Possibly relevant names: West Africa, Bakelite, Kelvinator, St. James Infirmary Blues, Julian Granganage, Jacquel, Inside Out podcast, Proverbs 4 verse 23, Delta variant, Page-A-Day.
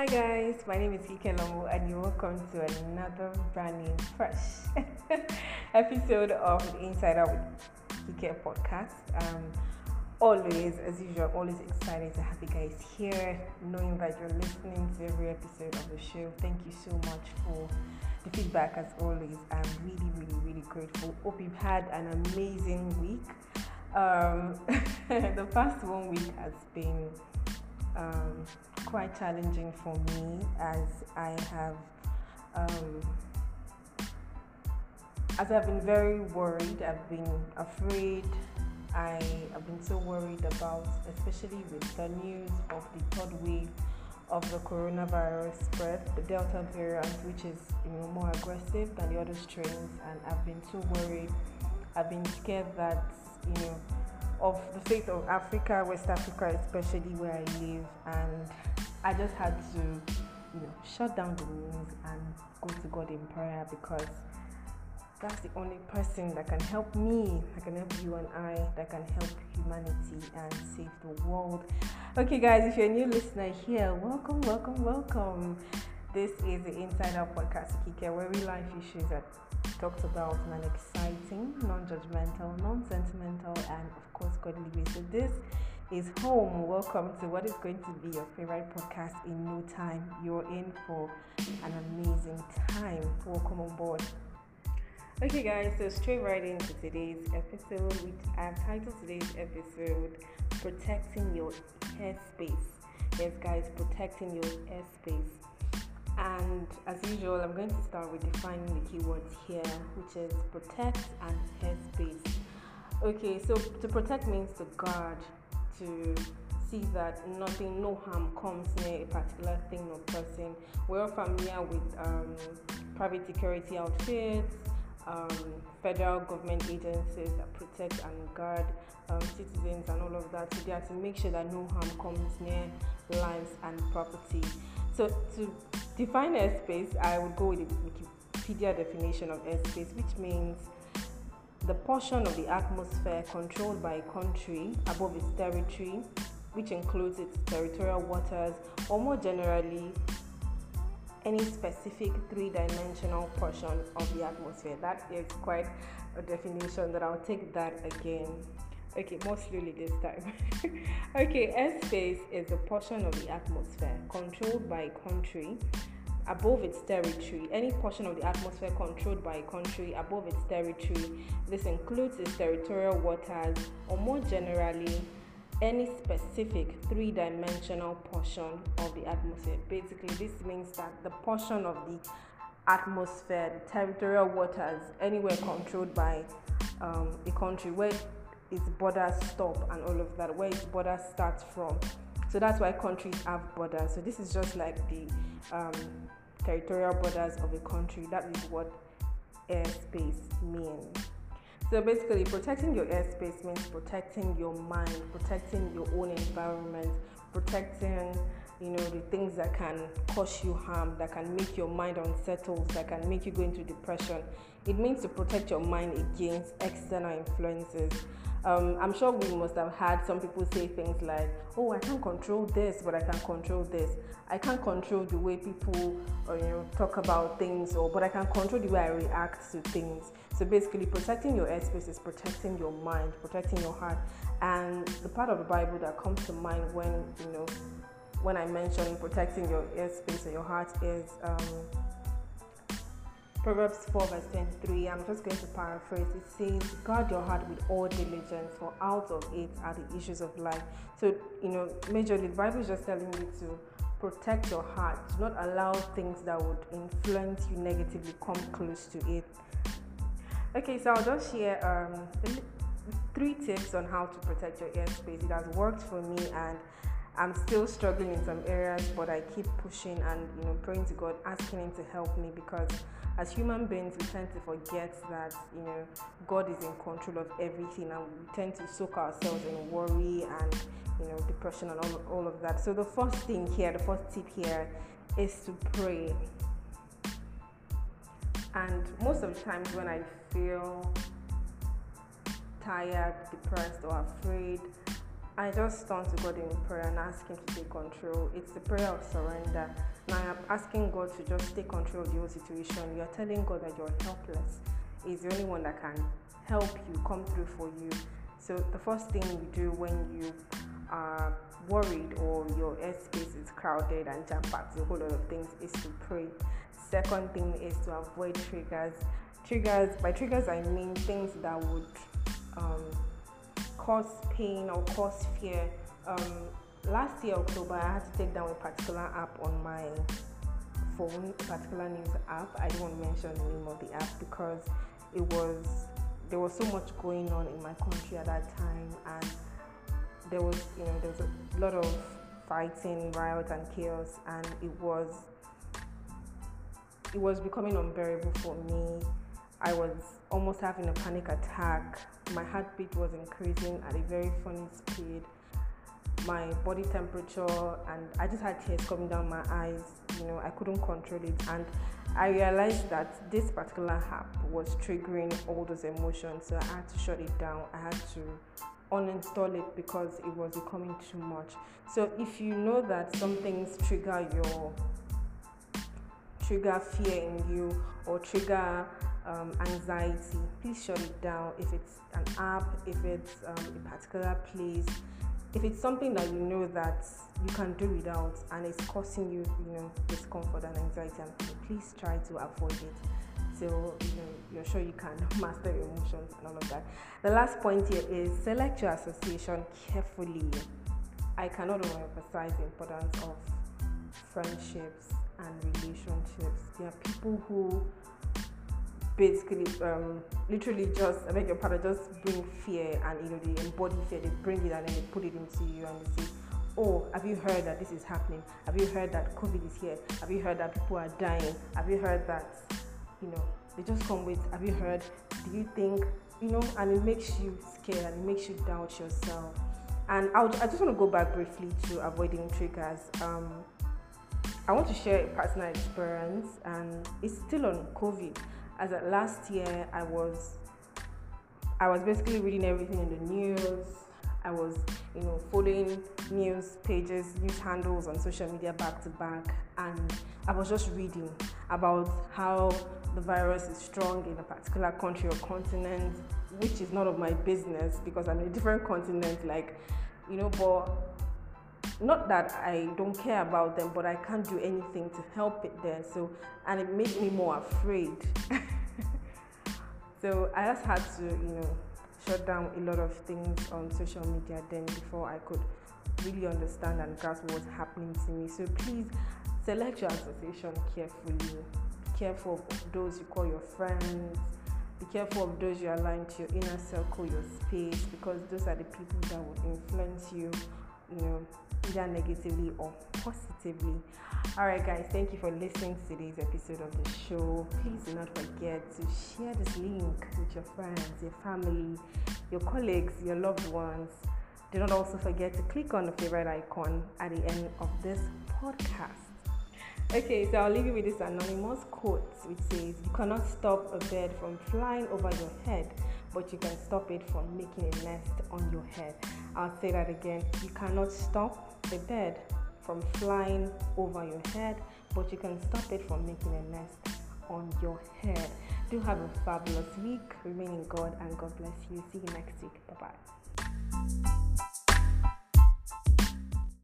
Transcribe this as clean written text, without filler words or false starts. Hi guys, my name is Kike and you're welcome to another brand new fresh episode of the Inside Out with Kike Podcast. Always, as usual, I'm always excited to have you guys here, knowing that you're listening to every episode of the show. Thank you so much for the feedback as always. I'm really grateful. Hope you've had an amazing week. The past 1 week has been quite challenging for me, as I've been very worried. I've been afraid. I've been so worried about, especially with the news of the third wave of the coronavirus spread, the Delta variant, which is more aggressive than the other strains, and I've been so worried. I've been scared that of the fate of Africa, West Africa, especially where I live, and I just had to, shut down the news and go to God in prayer, because that's the only person that can help me, that can help you and I, that can help humanity and save the world. Okay, guys, if you're a new listener here, welcome. This is the Inside Out podcast, Kike, where real life issues are talked about in an exciting, non-judgmental, non-sentimental, and of course, godly way. So this is home. Welcome to what is going to be your favorite podcast in no time. You're in for an amazing time. Welcome on board. Okay, guys, so straight right into today's episode, which I've titled today's episode "Protecting Your Airspace." Yes, guys, protecting your airspace. And as usual, I'm going to start with defining the keywords here, which is protect and airspace. Okay, so to protect means to guard, to see that nothing, no harm comes near a particular thing or person. We're all familiar with private security outfits, federal government agencies that protect and guard citizens and all of that. So they have to make sure that no harm comes near lives and property. So to define airspace, I would go with the Wikipedia definition of airspace, which means the portion of the atmosphere controlled by a country above its territory, which includes its territorial waters, or more generally, any specific three-dimensional portion of the atmosphere. That is quite a definition, that I'll take that again. Okay, more slowly this time. Okay, airspace is a portion of the atmosphere controlled by a country above its territory. Any portion of the atmosphere controlled by a country above its territory. This includes its territorial waters, or more generally, any specific three-dimensional portion of the atmosphere. Basically, this means that the portion of the atmosphere, the territorial waters, anywhere controlled by a country, where its borders stop and all of that, where its borders starts from. So that's why countries have borders. So this is just like the territorial borders of a country. That is what airspace means. So basically, protecting your airspace means protecting your mind, protecting your own environment, protecting the things that can cause you harm, that can make your mind unsettled, that can make you go into depression. It means to protect your mind against external influences. I'm sure we must have had some people say things like, oh, I can't control this, but I can control this. I can't control the way people talk about things, but I can control the way I react to things. So basically, protecting your airspace is protecting your mind, protecting your heart. And the part of the Bible that comes to mind when I mention protecting your airspace or your heart is Proverbs 4 verse 23. I'm just going to paraphrase. It says, guard your heart with all diligence, for out of it are the issues of life. So, majorly, the Bible is just telling you to protect your heart. Do not allow things that would influence you negatively come close to it. Okay, so I'll just share three tips on how to protect your airspace. It has worked for me, and I'm still struggling in some areas, but I keep pushing and praying to God, asking Him to help me, because as human beings, we tend to forget that God is in control of everything, and we tend to soak ourselves in worry and depression and all of that. So the first tip here is to pray. And most of the times when I feel tired, depressed, or afraid, I just turn to God in prayer and ask Him to take control. It's the prayer of surrender. Now I'm asking God to just take control of the whole situation. You're telling God that you're helpless. He's the only one that can help you, come through for you. So the first thing you do when you are worried or your airspace is crowded and jam-packed with a whole lot of things is to pray. Second thing is to avoid triggers. By triggers I mean things that would cause pain or cause fear. Last year, October, I had to take down a particular app on my phone, a particular news app. I don't want to mention the name of the app because there was so much going on in my country at that time, and there was a lot of fighting, riot, and chaos, and it was becoming unbearable for me. I was almost having a panic attack. My heartbeat was increasing at a very funny speed. My body temperature, and I just had tears coming down my eyes. I couldn't control it, and I realized that this particular app was triggering all those emotions. So I had to shut it down. I had to uninstall it because it was becoming too much. So if you know that some things trigger fear in you or trigger anxiety, please shut it down. If it's an app, if it's a particular place, if it's something that you know that you can do without and it's causing you, discomfort and anxiety, and please try to avoid it till you're sure you can master your emotions and all of that. The last point here is select your association carefully. I cannot overemphasize the importance of friendships and relationships. There are people who basically literally just bring fear, and they embody fear, they bring it and then they put it into you, and they say, oh, have you heard that this is happening? Have you heard that COVID is here? Have you heard that people are dying? Have you heard that they just come with, have you heard, do you think, and it makes you scared and it makes you doubt yourself. And I just want to go back briefly to avoiding triggers. I want to share a personal experience, and it's still on COVID. As at last year, I was basically reading everything in the news. I was, following news pages, news handles on social media back to back, and I was just reading about how the virus is strong in a particular country or continent, which is none of my business because I'm in a different continent, but not that I don't care about them, but I can't do anything to help it there. So, and it made me more afraid. So I just had to, shut down a lot of things on social media then before I could really understand and grasp what was happening to me. So please select your association carefully. Be careful of those you call your friends. Be careful of those you align to your inner circle, your space, because those are the people that will influence you, either negatively or positively. Alright guys, thank you for listening to today's episode of the show. Please do not forget to share this link with your friends, your family, your colleagues, your loved ones. Do not also forget to click on the favorite icon at the end of this podcast. Okay, so I'll leave you with this anonymous quote which says, you cannot stop a bird from flying over your head, but you can stop it from making a nest on your head. I'll say that again. You cannot stop the bird from flying over your head, but you can stop it from making a nest on your head. Do have a fabulous week. Remain in God, and God bless you. See you next week. Bye-bye.